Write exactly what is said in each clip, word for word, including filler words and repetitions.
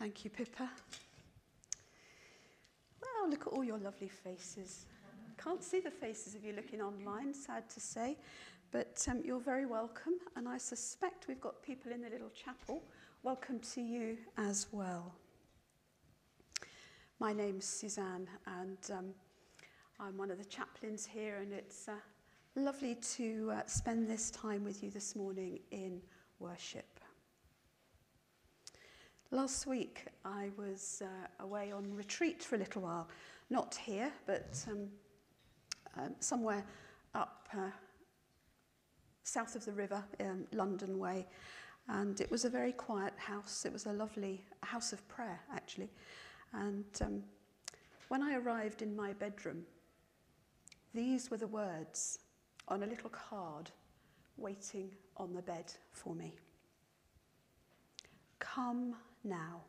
Thank you, Pippa. Well, look at all your lovely faces. Can't see the faces of you looking online, sad to say, but um, you're very welcome. And I suspect we've got people in the little chapel. Welcome to you as well. My name's Suzanne, and um, I'm one of the chaplains here, and it's uh, lovely to uh, spend this time with you this morning in worship. Last week I was uh, away on retreat for a little while, not here, but um, um, somewhere up uh, south of the river, um, London way, and it was a very quiet house. It was a lovely house of prayer, actually, and um, when I arrived in my bedroom, these were the words on a little card waiting on the bed for me. Come now,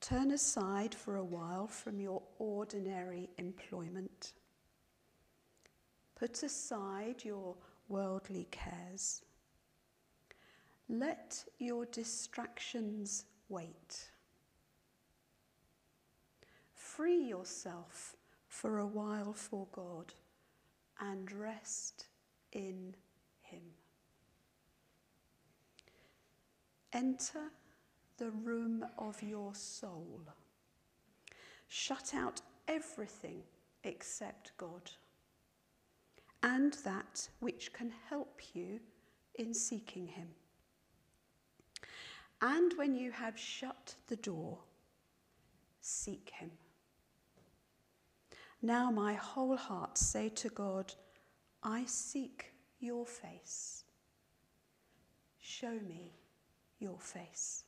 turn aside for a while from your ordinary employment. Put aside your worldly cares. Let your distractions wait. Free yourself for a while for God and rest in Him. Enter the room of your soul. Shut out everything except God and that which can help you in seeking Him. And when you have shut the door, seek Him. Now my whole heart say to God, I seek your face. Show me your face.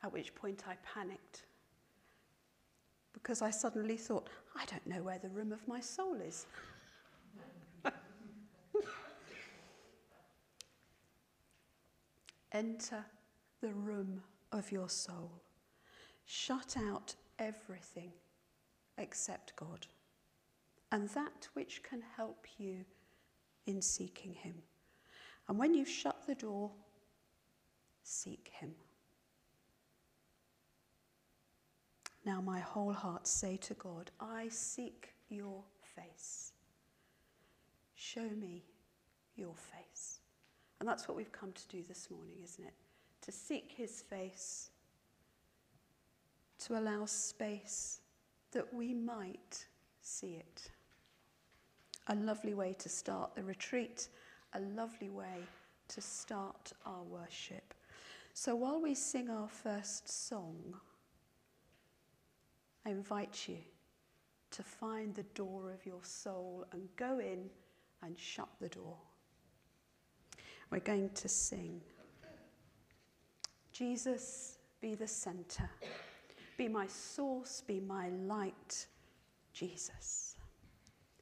At which point I panicked, because I suddenly thought, I don't know where the room of my soul is. Enter the room of your soul. Shut out everything except God and that which can help you in seeking Him. And when you've shut the door, seek Him. Now my whole heart say to God, I seek your face. Show me your face. And that's what we've come to do this morning, isn't it? To seek His face, to allow space that we might see it. A lovely way to start the retreat, a lovely way to start our worship. So while we sing our first song, I invite you to find the door of your soul and go in and shut the door. We're going to sing, Jesus, be the centre. Be my source, be my light, Jesus.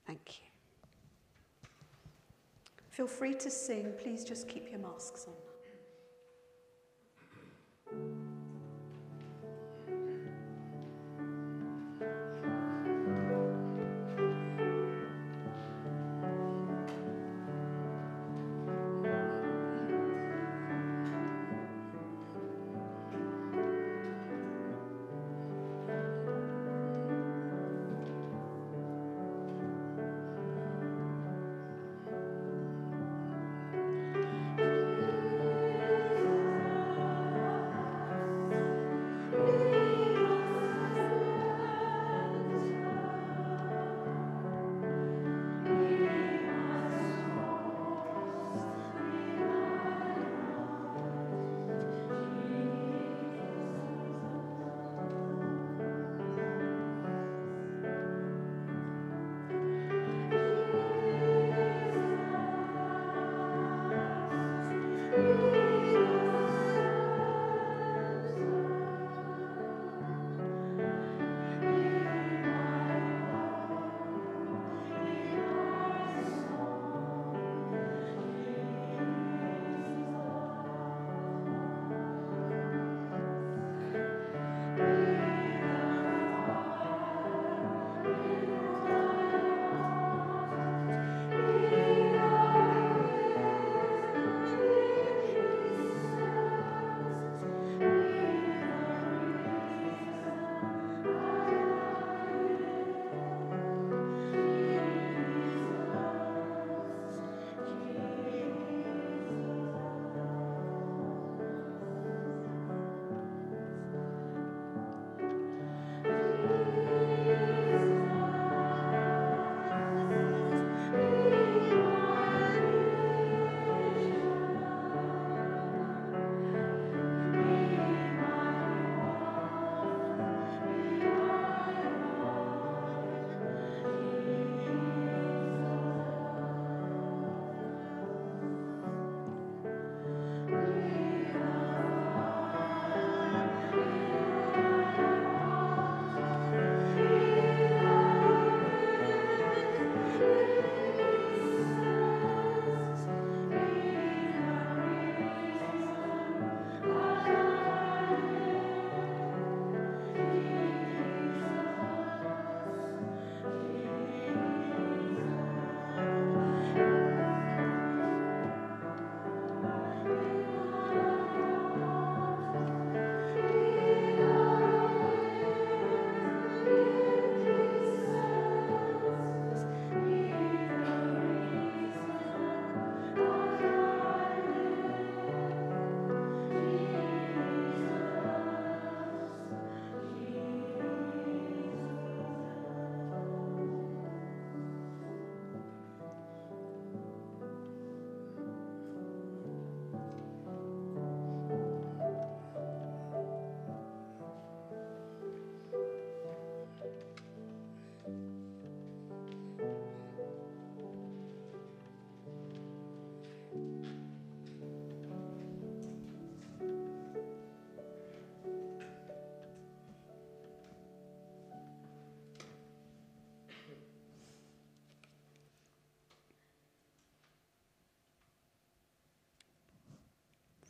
Thank you. Feel free to sing. Please just keep your masks on.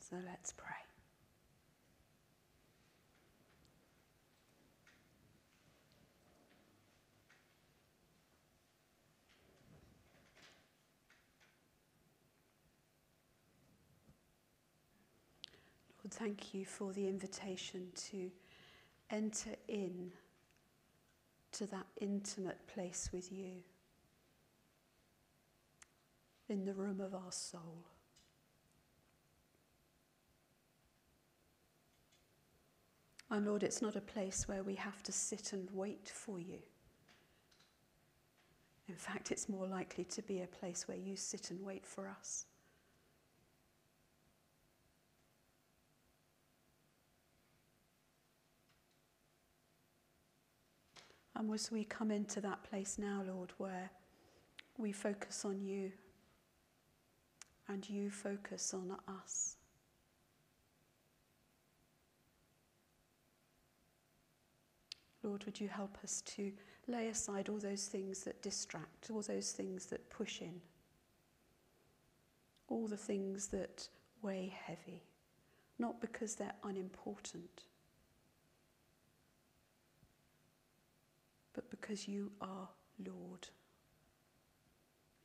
So let's pray. Lord, thank you for the invitation to enter in to that intimate place with you in the room of our soul. And Lord, it's not a place where we have to sit and wait for you. In fact, it's more likely to be a place where you sit and wait for us. And as we come into that place now, Lord, where we focus on you and you focus on us. Lord, would you help us to lay aside all those things that distract, all those things that push in, all the things that weigh heavy, not because they're unimportant, but because you are Lord.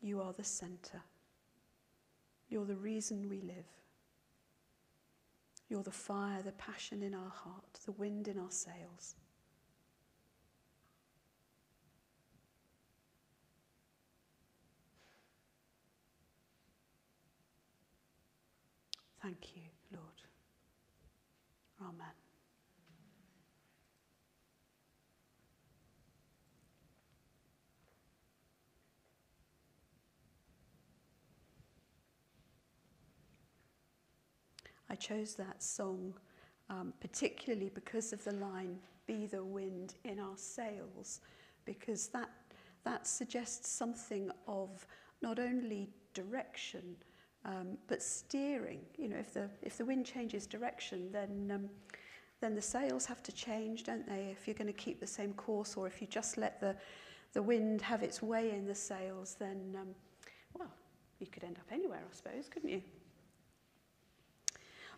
You are the centre. You're the reason we live. You're the fire, the passion in our heart, the wind in our sails. Thank you, Lord. Amen. I chose that song um, particularly because of the line, "Be the wind in our sails," because that, that suggests something of not only direction, Um, but steering. You know, if the if the wind changes direction, then um, then the sails have to change, don't they? If you're going to keep the same course, or if you just let the the wind have its way in the sails, then um, well, you could end up anywhere, I suppose, couldn't you?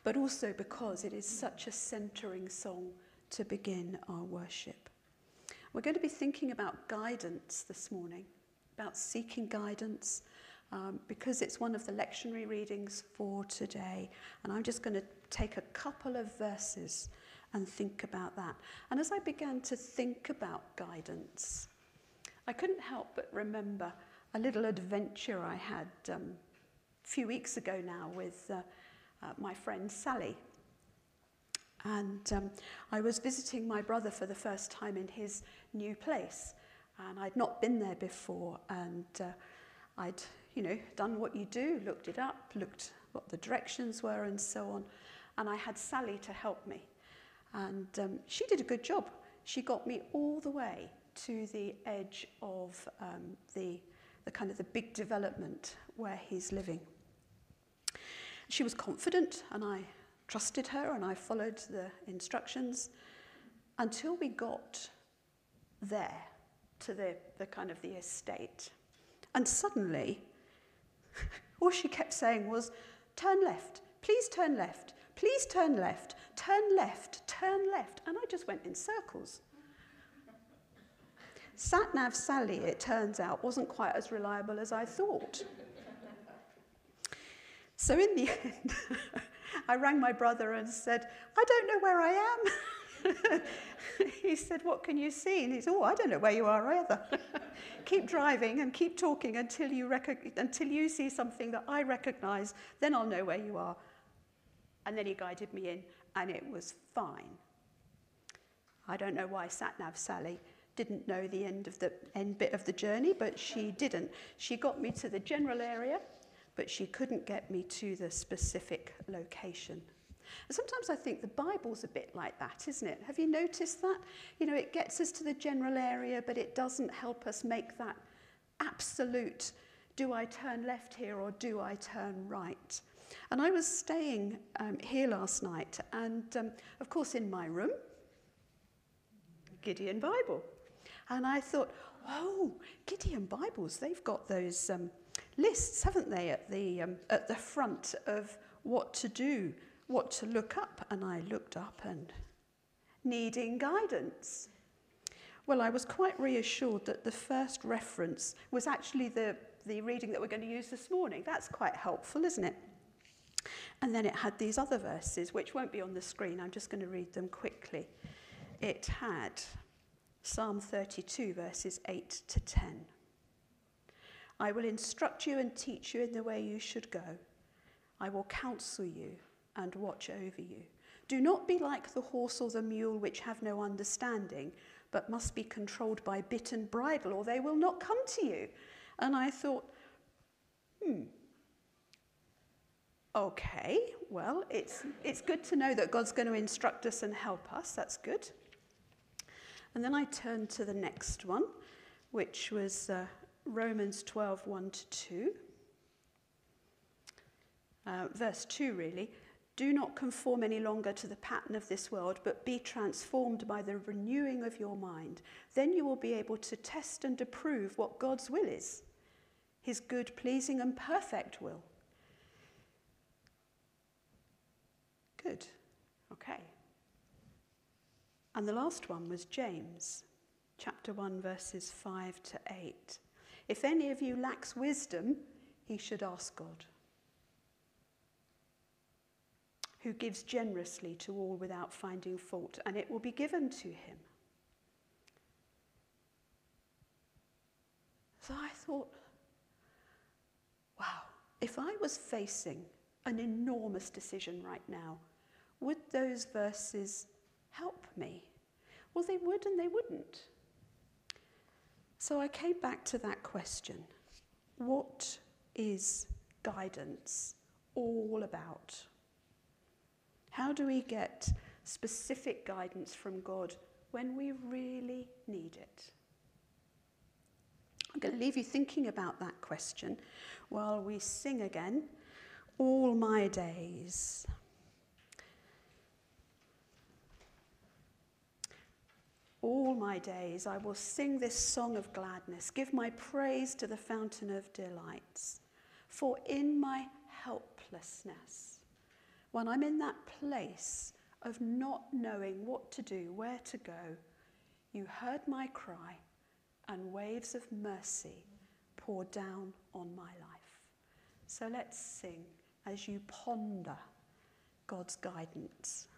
But also because it is such a centering song to begin our worship. We're going to be thinking about guidance this morning, about seeking guidance. Um, because it's one of the lectionary readings for today. And I'm just going to take a couple of verses and think about that. And as I began to think about guidance, I couldn't help but remember a little adventure I had um, a few weeks ago now with uh, uh, my friend Sally. And um, I was visiting my brother for the first time in his new place. And I'd not been there before. And uh, I'd... you know, done what you do, looked it up, looked what the directions were and so on. And I had Sally to help me. And um, she did a good job. She got me all the way to the edge of um, the, the kind of the big development where he's living. She was confident and I trusted her and I followed the instructions until we got there to the, the kind of the estate. And suddenly, all she kept saying was, "Turn left, please turn left, please turn left, turn left, turn left." And I just went in circles. Satnav Sally, it turns out, wasn't quite as reliable as I thought. So in the end, I rang my brother and said, "I don't know where I am." He said, "What can you see?" And he said, "Oh, I don't know where you are either." Keep driving and keep talking until you, rec- until you see something that I recognise, then I'll know where you are. And then he guided me in, and it was fine. I don't know why Satnav Sally didn't know the end of the end bit of the journey, but she didn't. She got me to the general area, but she couldn't get me to the specific location. And sometimes I think the Bible's a bit like that, isn't it? Have you noticed that? You know, it gets us to the general area, but it doesn't help us make that absolute, do I turn left here or do I turn right? And I was staying um, here last night, and um, of course in my room, Gideon Bible. And I thought, oh, Gideon Bibles, they've got those um, lists, haven't they, at the, um, at the front of what to do what to look up, and I looked up and needing guidance. Well, I was quite reassured that the first reference was actually the, the reading that we're going to use this morning. That's quite helpful, isn't it? And then it had these other verses, which won't be on the screen. I'm just going to read them quickly. It had Psalm thirty-two, verses eight to ten. I will instruct you and teach you in the way you should go. I will counsel you and watch over you. Do not be like the horse or the mule, which have no understanding, but must be controlled by bit and bridle, or they will not come to you. And I thought, hmm, okay, well, it's, it's good to know that God's going to instruct us and help us. That's good. And then I turned to the next one, which was uh, Romans twelve, one to two. Uh, verse two, really. Do not conform any longer to the pattern of this world, but be transformed by the renewing of your mind. Then you will be able to test and approve what God's will is, his good, pleasing, and perfect will. Good. Okay. And the last one was James, chapter one, verses five to eight. If any of you lacks wisdom, he should ask God, who gives generously to all without finding fault, and it will be given to him. So I thought, wow, if I was facing an enormous decision right now, would those verses help me? Well, they would and they wouldn't. So I came back to that question. What is guidance all about? How do we get specific guidance from God when we really need it? I'm going to leave you thinking about that question while we sing again, All My Days. All my days I will sing this song of gladness, give my praise to the fountain of delights. For in my helplessness, when I'm in that place of not knowing what to do, where to go, you heard my cry and waves of mercy poured down on my life. So let's sing as you ponder God's guidance.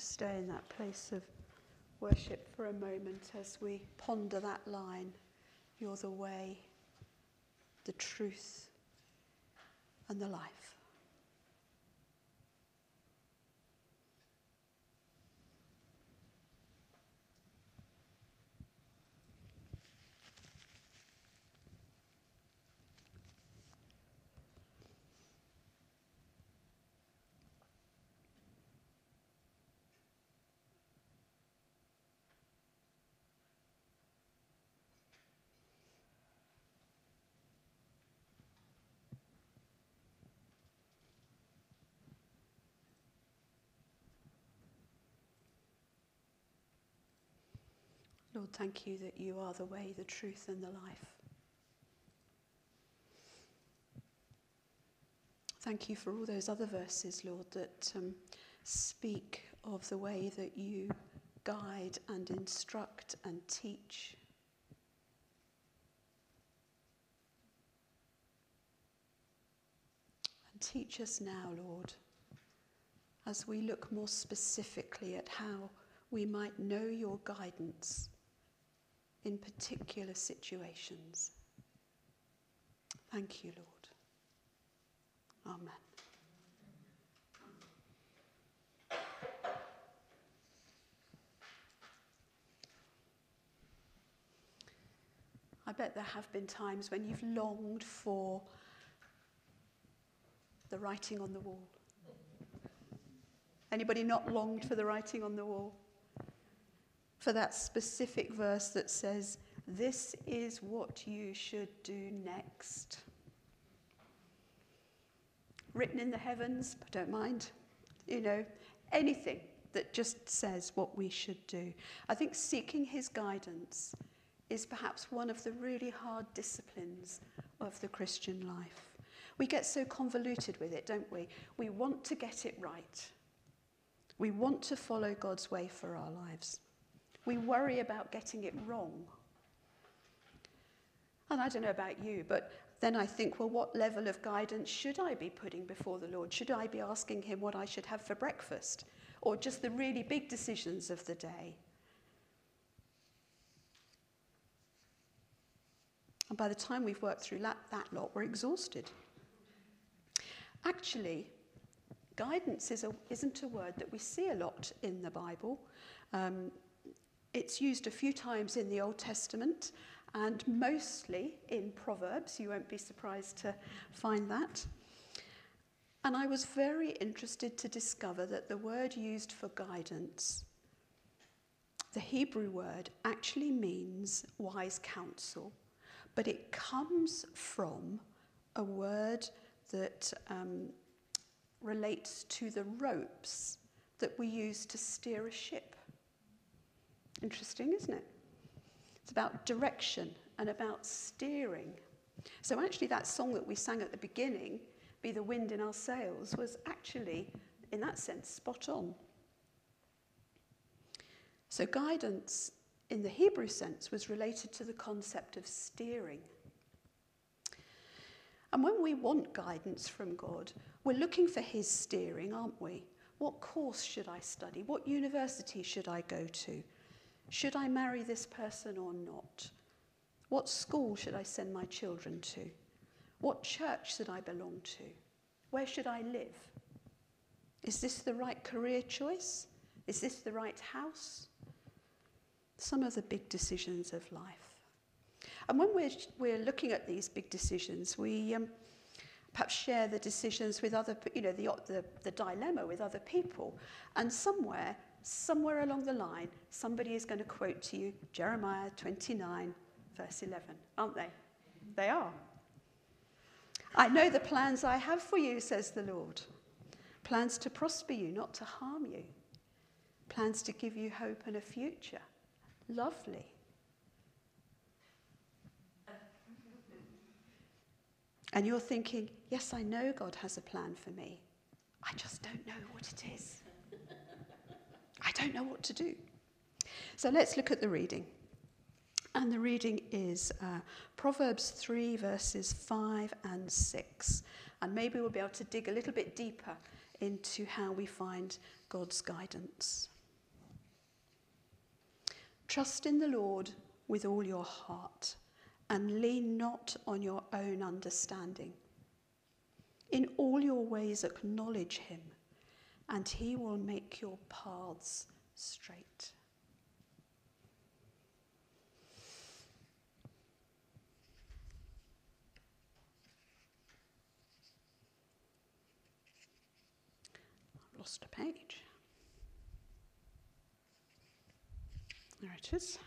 just stay in that place of worship for a moment as we ponder that line. You're the way, the truth, and the life. Lord, thank you that you are the way, the truth, and the life. Thank you for all those other verses, Lord, that um, speak of the way that you guide and instruct and teach. And teach us now, Lord, as we look more specifically at how we might know your guidance in particular situations. Thank you, Lord. Amen. I bet there have been times when you've longed for the writing on the wall. Anybody not longed for the writing on the wall? For that specific verse that says, this is what you should do next. Written in the heavens, I don't mind. You know, anything that just says what we should do. I think seeking his guidance is perhaps one of the really hard disciplines of the Christian life. We get so convoluted with it, don't we? We want to get it right. We want to follow God's way for our lives. We worry about getting it wrong. And I don't know about you, but then I think, well, what level of guidance should I be putting before the Lord? Should I be asking him what I should have for breakfast? Or just the really big decisions of the day? And by the time we've worked through that, that lot, we're exhausted. Actually, guidance is a, isn't a word that we see a lot in the Bible. Um, It's used a few times in the Old Testament and mostly in Proverbs. You won't be surprised to find that. And I was very interested to discover that the word used for guidance, the Hebrew word, actually means wise counsel, but it comes from a word that um, relates to the ropes that we use to steer a ship. Interesting, isn't it? It's about direction and about steering. So actually that song that we sang at the beginning, Be the Wind in Our Sails, was actually, in that sense, spot on. So guidance, in the Hebrew sense, was related to the concept of steering. And when we want guidance from God, we're looking for his steering, aren't we? What course should I study? What university should I go to? Should I marry this person or not? What school should I send my children to? What church should I belong to? Where should I live? Is this the right career choice? Is this the right house? Some of the big decisions of life. And when we're, we're looking at these big decisions, we um, perhaps share the decisions with other, you know, the, the, the dilemma with other people. And somewhere, Somewhere along the line, somebody is going to quote to you Jeremiah twenty-nine, verse eleven, aren't they? They are. I know the plans I have for you, says the Lord. Plans to prosper you, not to harm you. Plans to give you hope and a future. Lovely. And you're thinking, yes, I know God has a plan for me. I just don't know what it is. I don't know what to do. So let's look at the reading. And the reading is uh, Proverbs three, verses five and six. And maybe we'll be able to dig a little bit deeper into how we find God's guidance. Trust in the Lord with all your heart, and lean not on your own understanding. In all your ways acknowledge him, and he will make your paths straight. I've lost a page. There it is.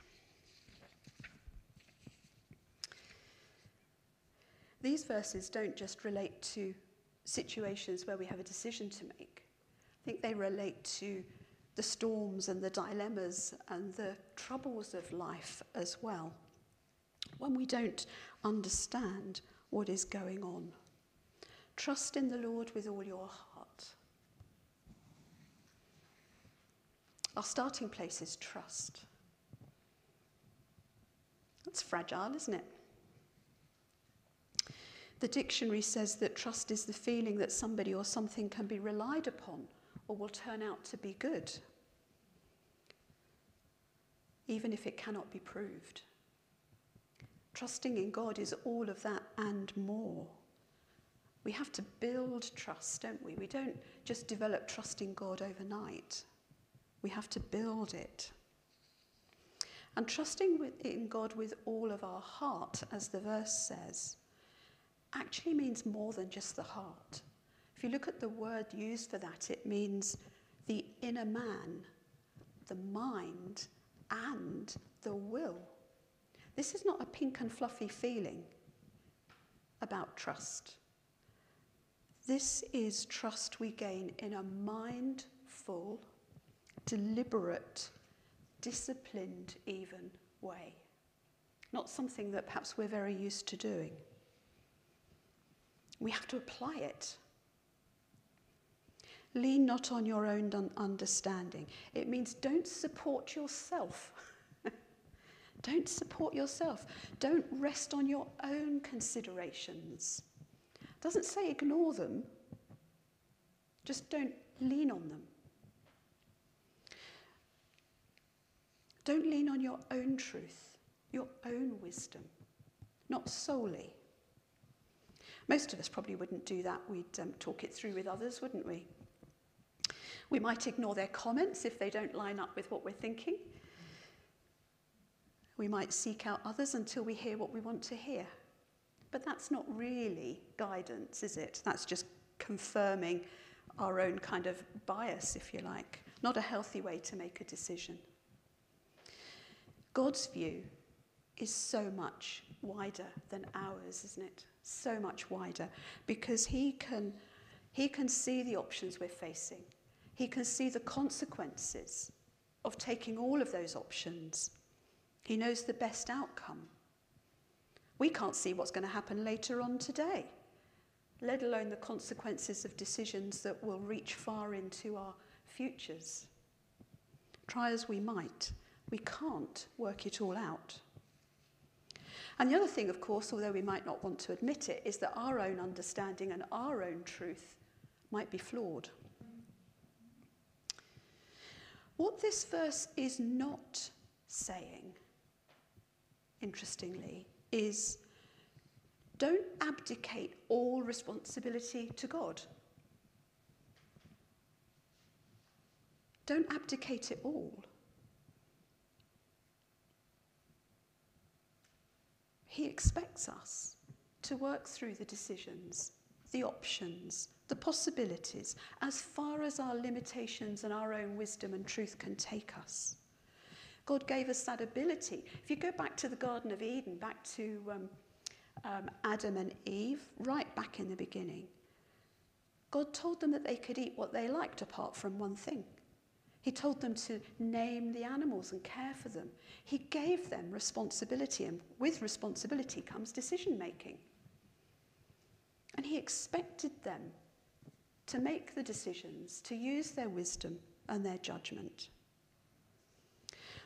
These verses don't just relate to situations where we have a decision to make. I think they relate to the storms and the dilemmas and the troubles of life as well, when we don't understand what is going on. Trust in the Lord with all your heart. Our starting place is trust. That's fragile, isn't it? The dictionary says that trust is the feeling that somebody or something can be relied upon or will turn out to be good, even if it cannot be proved. Trusting in God is all of that and more. We have to build trust, don't we? We don't just develop trust in God overnight. We have to build it. And trusting in God with all of our heart, as the verse says, actually means more than just the heart. If you look at the word used for that, it means the inner man, the mind, and the will. This is not a pink and fluffy feeling about trust. This is trust we gain in a mindful, deliberate, disciplined even way. Not something that perhaps we're very used to doing. We have to apply it. Lean not on your own understanding. It means don't support yourself. Don't support yourself. Don't rest on your own considerations. It doesn't say ignore them. Just don't lean on them. Don't lean on your own truth, your own wisdom, not solely. Most of us probably wouldn't do that. We'd um, talk it through with others, wouldn't we? We might ignore their comments if they don't line up with what we're thinking. We might seek out others until we hear what we want to hear. But that's not really guidance, is it? That's just confirming our own kind of bias, if you like. Not a healthy way to make a decision. God's view is so much wider than ours, isn't it? So much wider, because he can, he can see the options we're facing. He can see the consequences of taking all of those options. He knows the best outcome. We can't see what's going to happen later on today, let alone the consequences of decisions that will reach far into our futures. Try as we might, we can't work it all out. And the other thing, of course, although we might not want to admit it, is that our own understanding and our own truth might be flawed. What this verse is not saying, interestingly, is don't abdicate all responsibility to God. Don't abdicate it all. He expects us to work through the decisions, the options, the possibilities, as far as our limitations and our own wisdom and truth can take us. God gave us that ability. If you go back to the Garden of Eden, back to um, um, Adam and Eve, right back in the beginning, God told them that they could eat what they liked apart from one thing. He told them to name the animals and care for them. He gave them responsibility, and with responsibility comes decision making. And he expected them to make the decisions, to use their wisdom and their judgment.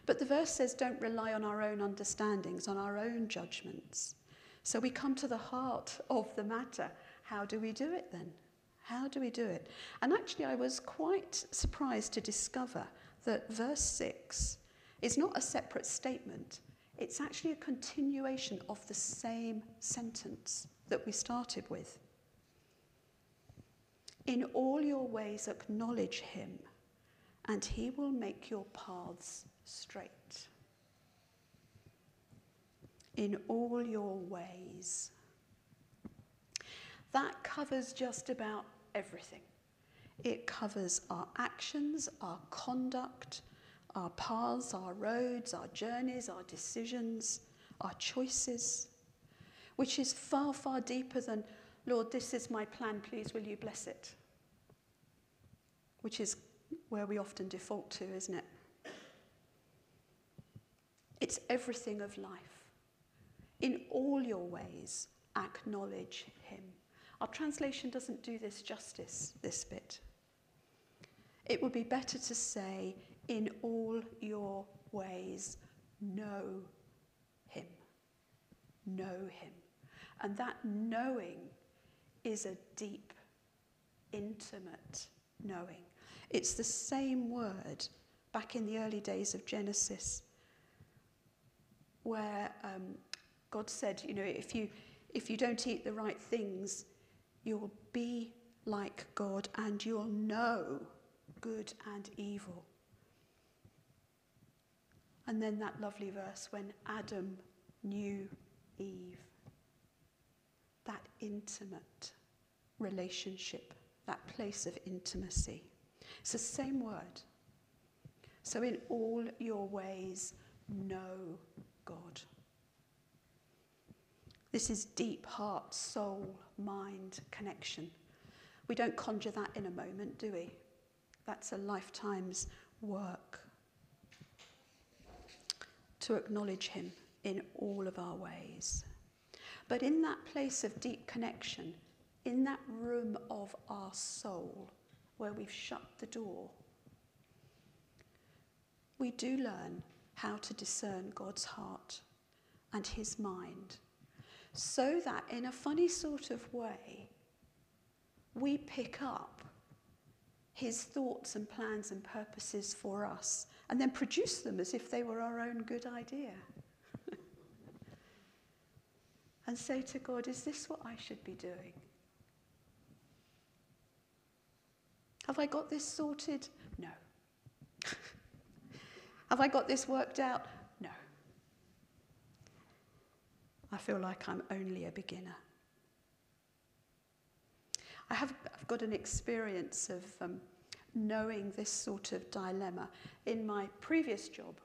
But the verse says don't rely on our own understandings, on our own judgments. So we come to the heart of the matter. How do we do it then? How do we do it? And actually, I was quite surprised to discover that verse six is not a separate statement. It's actually a continuation of the same sentence that we started with. In all your ways acknowledge him, and he will make your paths straight. In all your ways. That covers just about everything. It covers our actions, our conduct, our paths, our roads, our journeys, our decisions, our choices, which is far, far deeper than, Lord, this is my plan, please, will you bless it? Which is where we often default to, isn't it? It's everything of life. In all your ways, acknowledge him. Our translation doesn't do this justice, this bit. It would be better to say, in all your ways, know him. Know him. And that knowing is a deep, intimate knowing. It's the same word back in the early days of Genesis, where um, God said, you know, if you, if you don't eat the right things, you'll be like God and you'll know good and evil. And then that lovely verse, when Adam knew Eve, that intimate relationship, that place of intimacy. It's the same word. So in all your ways, know God. This is deep heart, soul, mind connection. We don't conjure that in a moment, do we? That's a lifetime's work. To acknowledge him in all of our ways. But in that place of deep connection, in that room of our soul, where we've shut the door, we do learn how to discern God's heart and his mind, so that in a funny sort of way, we pick up his thoughts and plans and purposes for us, and then produce them as if they were our own good idea. And say to God, is this what I should be doing? Have I got this sorted? No. Have I got this worked out? No. I feel like I'm only a beginner. I have, I've got an experience of um, knowing this sort of dilemma. In my previous job,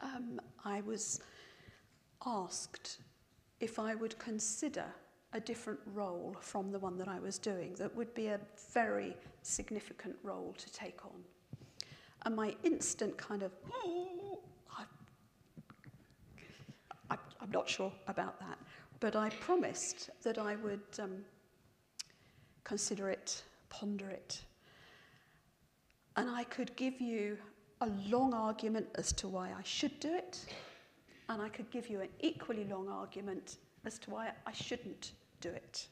um, I was asked if I would consider a different role from the one that I was doing. That would be a very significant role to take on. And my instant kind of, oh, I, I, I'm not sure about that. But I promised that I would um, consider it, ponder it. And I could give you a long argument as to why I should do it, and I could give you an equally long argument as to why I shouldn't do it.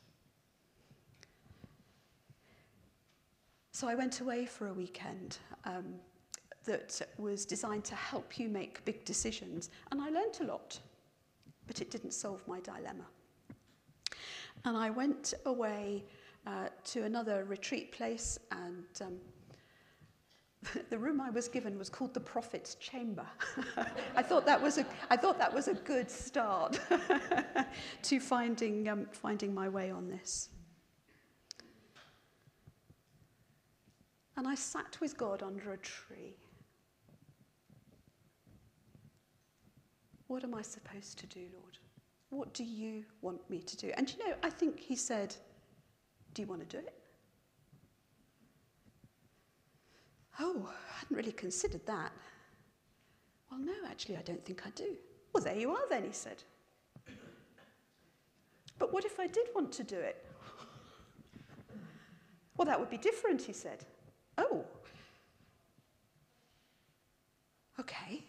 So I went away for a weekend um, that was designed to help you make big decisions, and I learnt a lot, but it didn't solve my dilemma. And I went away uh, to another retreat place, and um, the room I was given was called the Prophet's Chamber. I thought that was a, I thought that was a good start to finding, um, finding my way on this. And I sat with God under a tree. What am I supposed to do, Lord? What do you want me to do? And you know, I think he said, do you want to do it? Oh, I hadn't really considered that. Well, no, actually, I don't think I do. Well, there you are then, he said. But what if I did want to do it? Well, that would be different, he said. Oh. okay,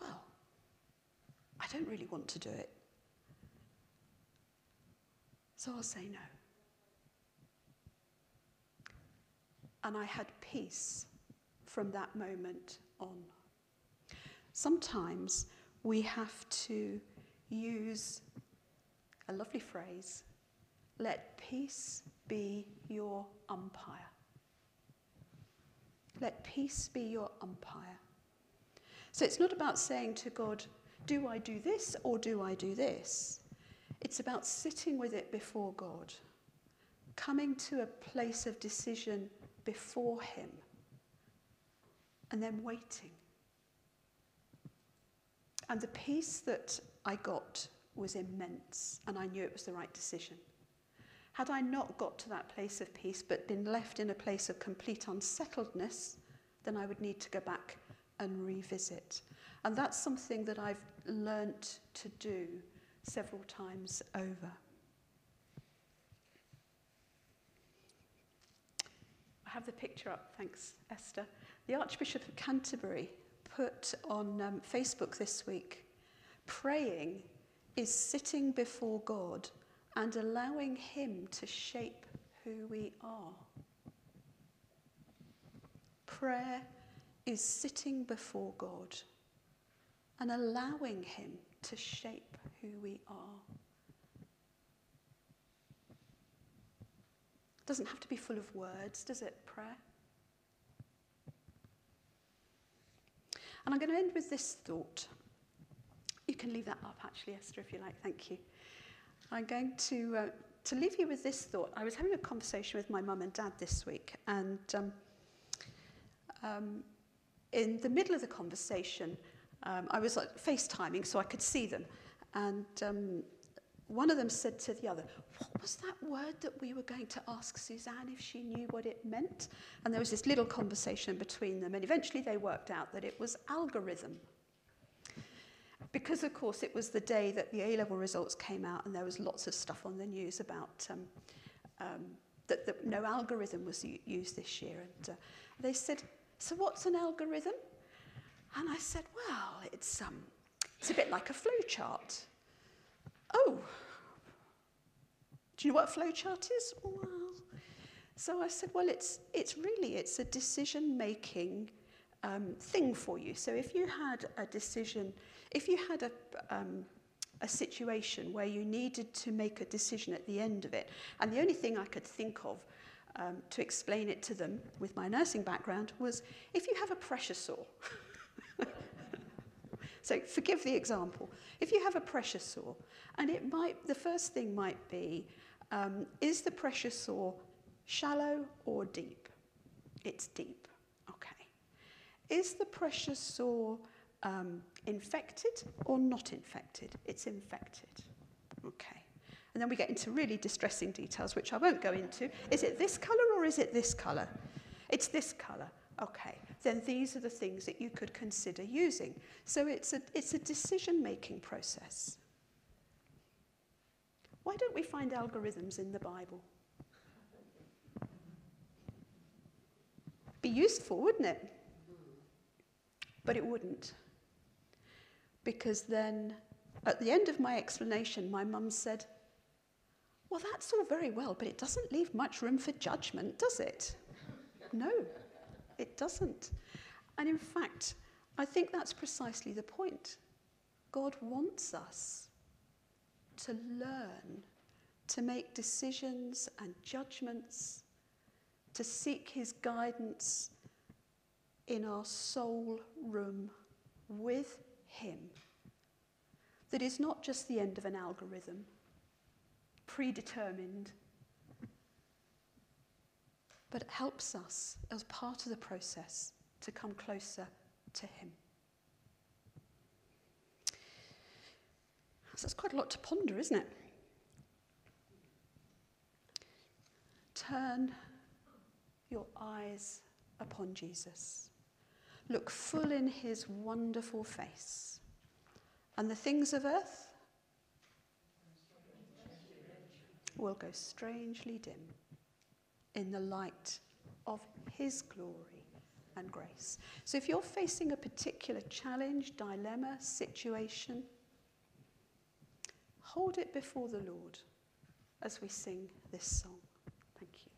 well, I don't really want to do it, so I'll say no. And I had peace from that moment on. Sometimes we have to use a lovely phrase, let peace be your umpire. Let peace be your umpire. So it's not about saying to God, do I do this or do I do this? It's about sitting with it before God, coming to a place of decision before him, and then waiting. And the peace that I got was immense, and I knew it was the right decision. Had I not got to that place of peace but been left in a place of complete unsettledness, then I would need to go back and revisit. And that's something that I've learnt to do several times over. I have the picture up, thanks Esther. The Archbishop of Canterbury put on um, Facebook this week, praying is sitting before God and allowing him to shape who we are. Prayer is sitting before God and allowing him to shape who we are. It doesn't have to be full of words, does it, prayer? And I'm going to end with this thought. You can leave that up, actually, Esther, if you like. Thank you. I'm going to uh, to leave you with this thought. I was having a conversation with my mum and dad this week, and um, um, in the middle of the conversation, um, I was like, FaceTiming, so I could see them, and um, one of them said to the other, "What was that word that we were going to ask Suzanne if she knew what it meant?" And there was this little conversation between them, and eventually they worked out that it was algorithm. Because, of course, it was the day that the A-level results came out, and there was lots of stuff on the news about um, um, that, that no algorithm was used this year. And uh, they said, so what's an algorithm? And I said, well, it's, um, it's a bit like a flow chart. Oh, do you know what a flow chart is? Well, so I said, well, it's, it's really, it's a decision-making um, thing for you. So if you had a decision... If you had a, um, a situation where you needed to make a decision at the end of it, and the only thing I could think of um, to explain it to them with my nursing background was, if you have a pressure sore, so forgive the example, if you have a pressure sore, and it might, the first thing might be, um, is the pressure sore shallow or deep? It's deep, okay. Is the pressure sore Um, infected or not infected? It's infected. Okay. And then we get into really distressing details, which I won't go into. Is it this colour or is it this colour? It's this colour. Okay. Then these are the things that you could consider using. So it's a, it's a decision-making process. Why don't we find algorithms in the Bible? Be useful, wouldn't it? But it wouldn't. Because then, at the end of my explanation, my mum said, well, that's all very well, but it doesn't leave much room for judgment, does it? No, it doesn't. And in fact, I think that's precisely the point. God wants us to learn, to make decisions and judgments, to seek his guidance in our soul room with him. That is not just the end of an algorithm, predetermined, but it helps us as part of the process to come closer to him. So that's quite a lot to ponder, isn't it? Turn your eyes upon Jesus. Look full in his wonderful face. And the things of earth will go strangely dim in the light of his glory and grace. So if you're facing a particular challenge, dilemma, situation, hold it before the Lord as we sing this song. Thank you.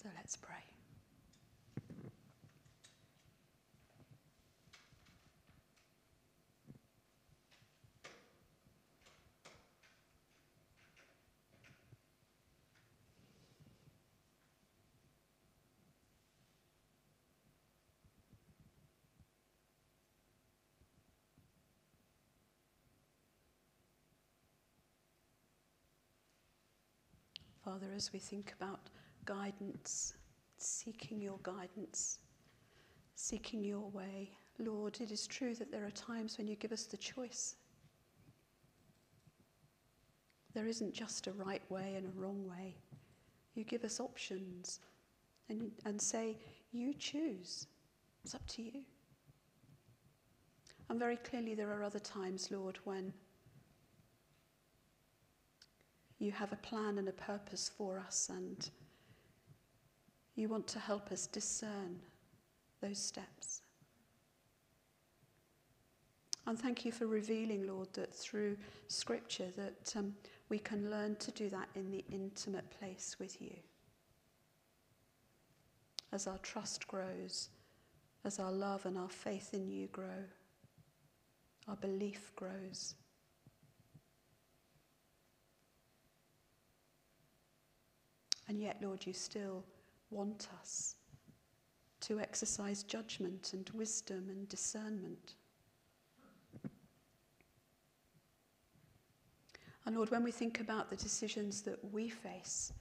So let's pray. Father, as we think about guidance, seeking your guidance, seeking your way. Lord, it is true that there are times when you give us the choice. There isn't just a right way and a wrong way. You give us options and, and say, you choose. It's up to you. And very clearly there are other times, Lord, when you have a plan and a purpose for us, and you want to help us discern those steps. And thank you for revealing, Lord, that through Scripture that um, we can learn to do that in the intimate place with you. As our trust grows, as our love and our faith in you grow, our belief grows. And yet, Lord, you still want us to exercise judgment and wisdom and discernment. And Lord, when we think about the decisions that we face,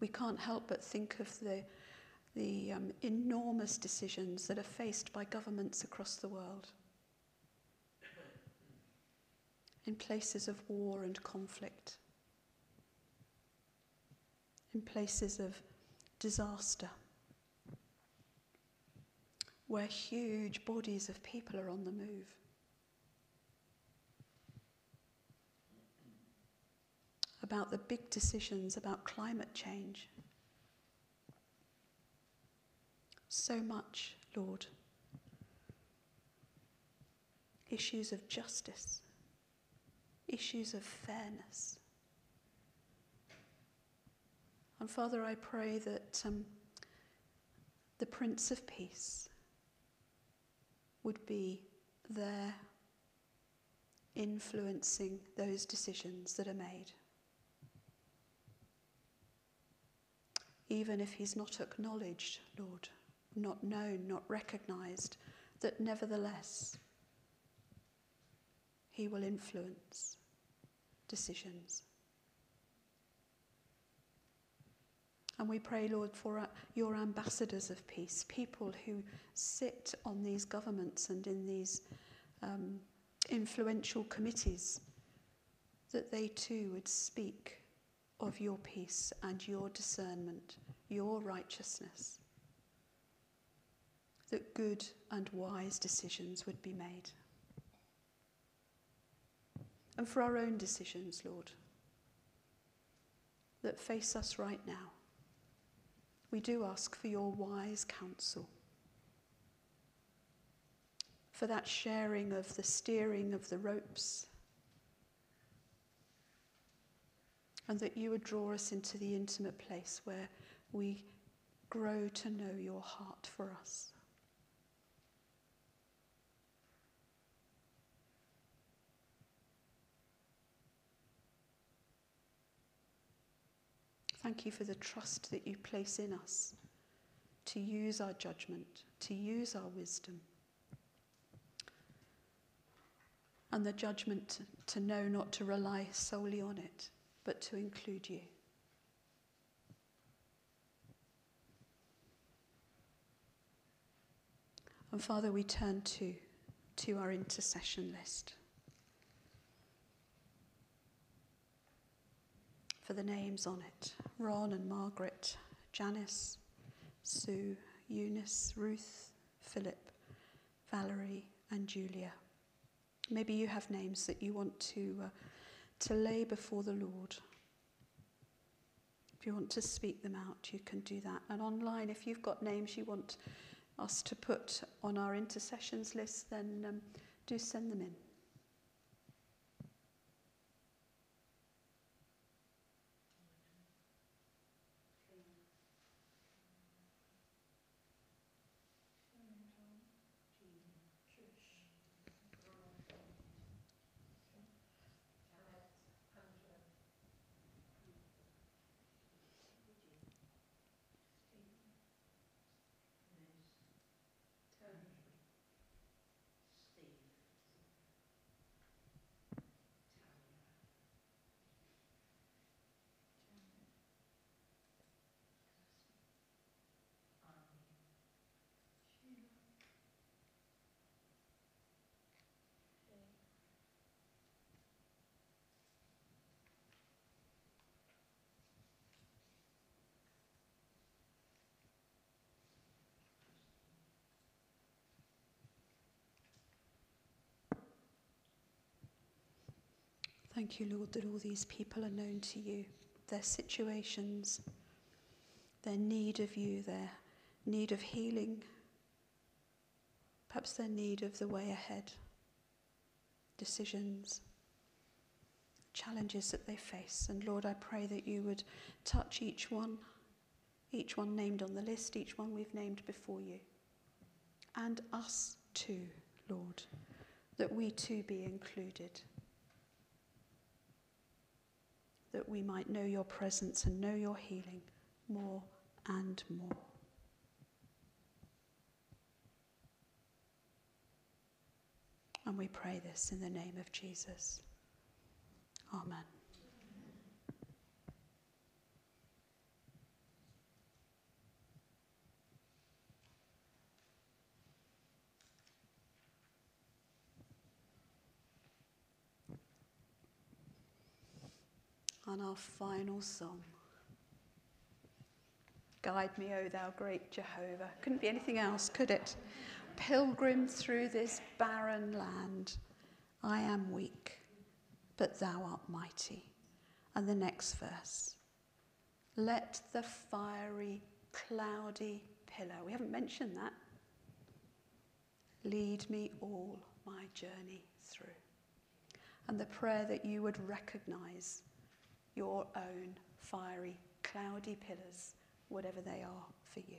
we can't help but think of the, the um, enormous decisions that are faced by governments across the world in places of war and conflict, in places of disaster, where huge bodies of people are on the move. About the big decisions about climate change. So much, Lord. Issues of justice, issues of fairness. And Father, I pray that um, the Prince of Peace would be there influencing those decisions that are made. Even if he's not acknowledged, Lord, not known, not recognised, that nevertheless he will influence decisions. And we pray, Lord, for your ambassadors of peace, people who sit on these governments and in these um, influential committees, that they too would speak of your peace and your discernment, your righteousness, that good and wise decisions would be made. And for our own decisions, Lord, that face us right now, we do ask for your wise counsel, for that sharing of the steering of the ropes, and that you would draw us into the intimate place where we grow to know your heart for us. Thank you for the trust that you place in us to use our judgment, to use our wisdom, and the judgment to know not to rely solely on it, but to include you. And Father, we turn to, to our intercession list for the names on it. Ron and Margaret, Janice, Sue, Eunice, Ruth, Philip, Valerie and Julia. Maybe you have names that you want to uh, to lay before the Lord. If you want to speak them out, you can do that. And online, if you've got names you want us to put on our intercessions list, then um, do send them in. Thank you, Lord, that all these people are known to you, their situations, their need of you, their need of healing, perhaps their need of the way ahead. decisions, challenges that they face. And Lord, I pray that you would touch each one, each one named on the list, each one we've named before you. And us too, Lord, that we too be included, that we might know your presence and know your healing more and more. And we pray this in the name of Jesus. Amen. And our final song, Guide Me, O Thou Great Jehovah. Couldn't be anything else, could it? Pilgrim through this barren land, I am weak, but thou art mighty. And the next verse, let the fiery, cloudy pillar, we haven't mentioned that, lead me all my journey through. And the prayer that you would recognise your own fiery, cloudy pillars, whatever they are for you.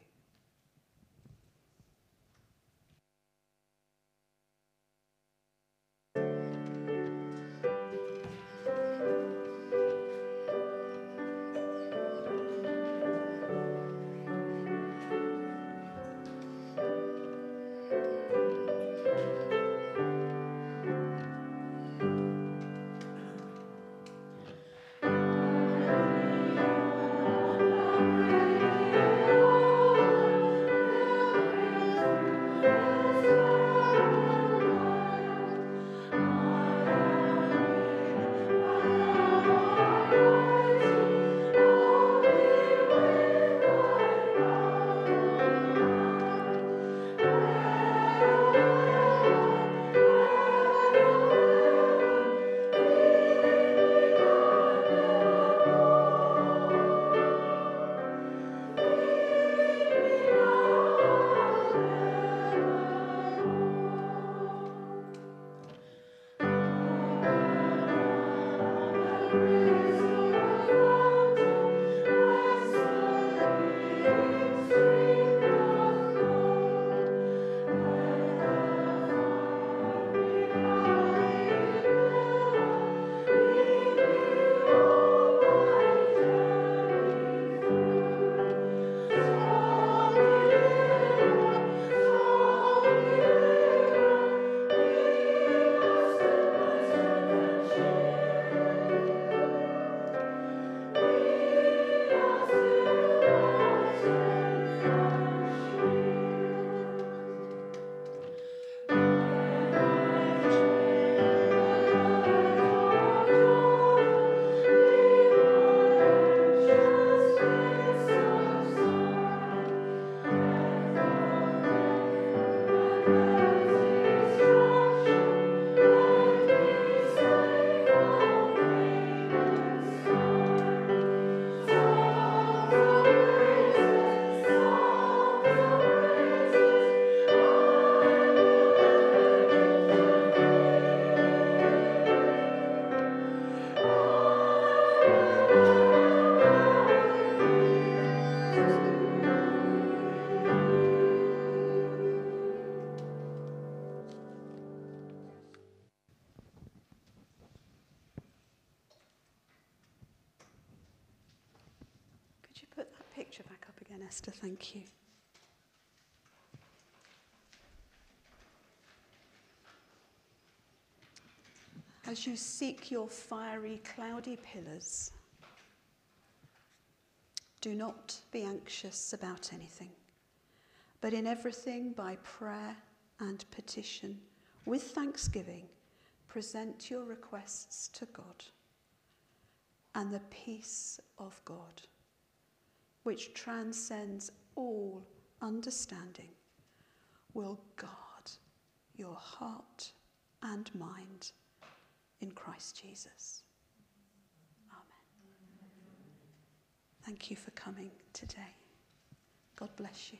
Esther, thank you. As you seek your fiery, cloudy pillars, do not be anxious about anything, but in everything by prayer and petition, with thanksgiving, present your requests to God, and the peace of God, which transcends all understanding, will guard your heart and mind in Christ Jesus. Amen. Thank you for coming today. God bless you.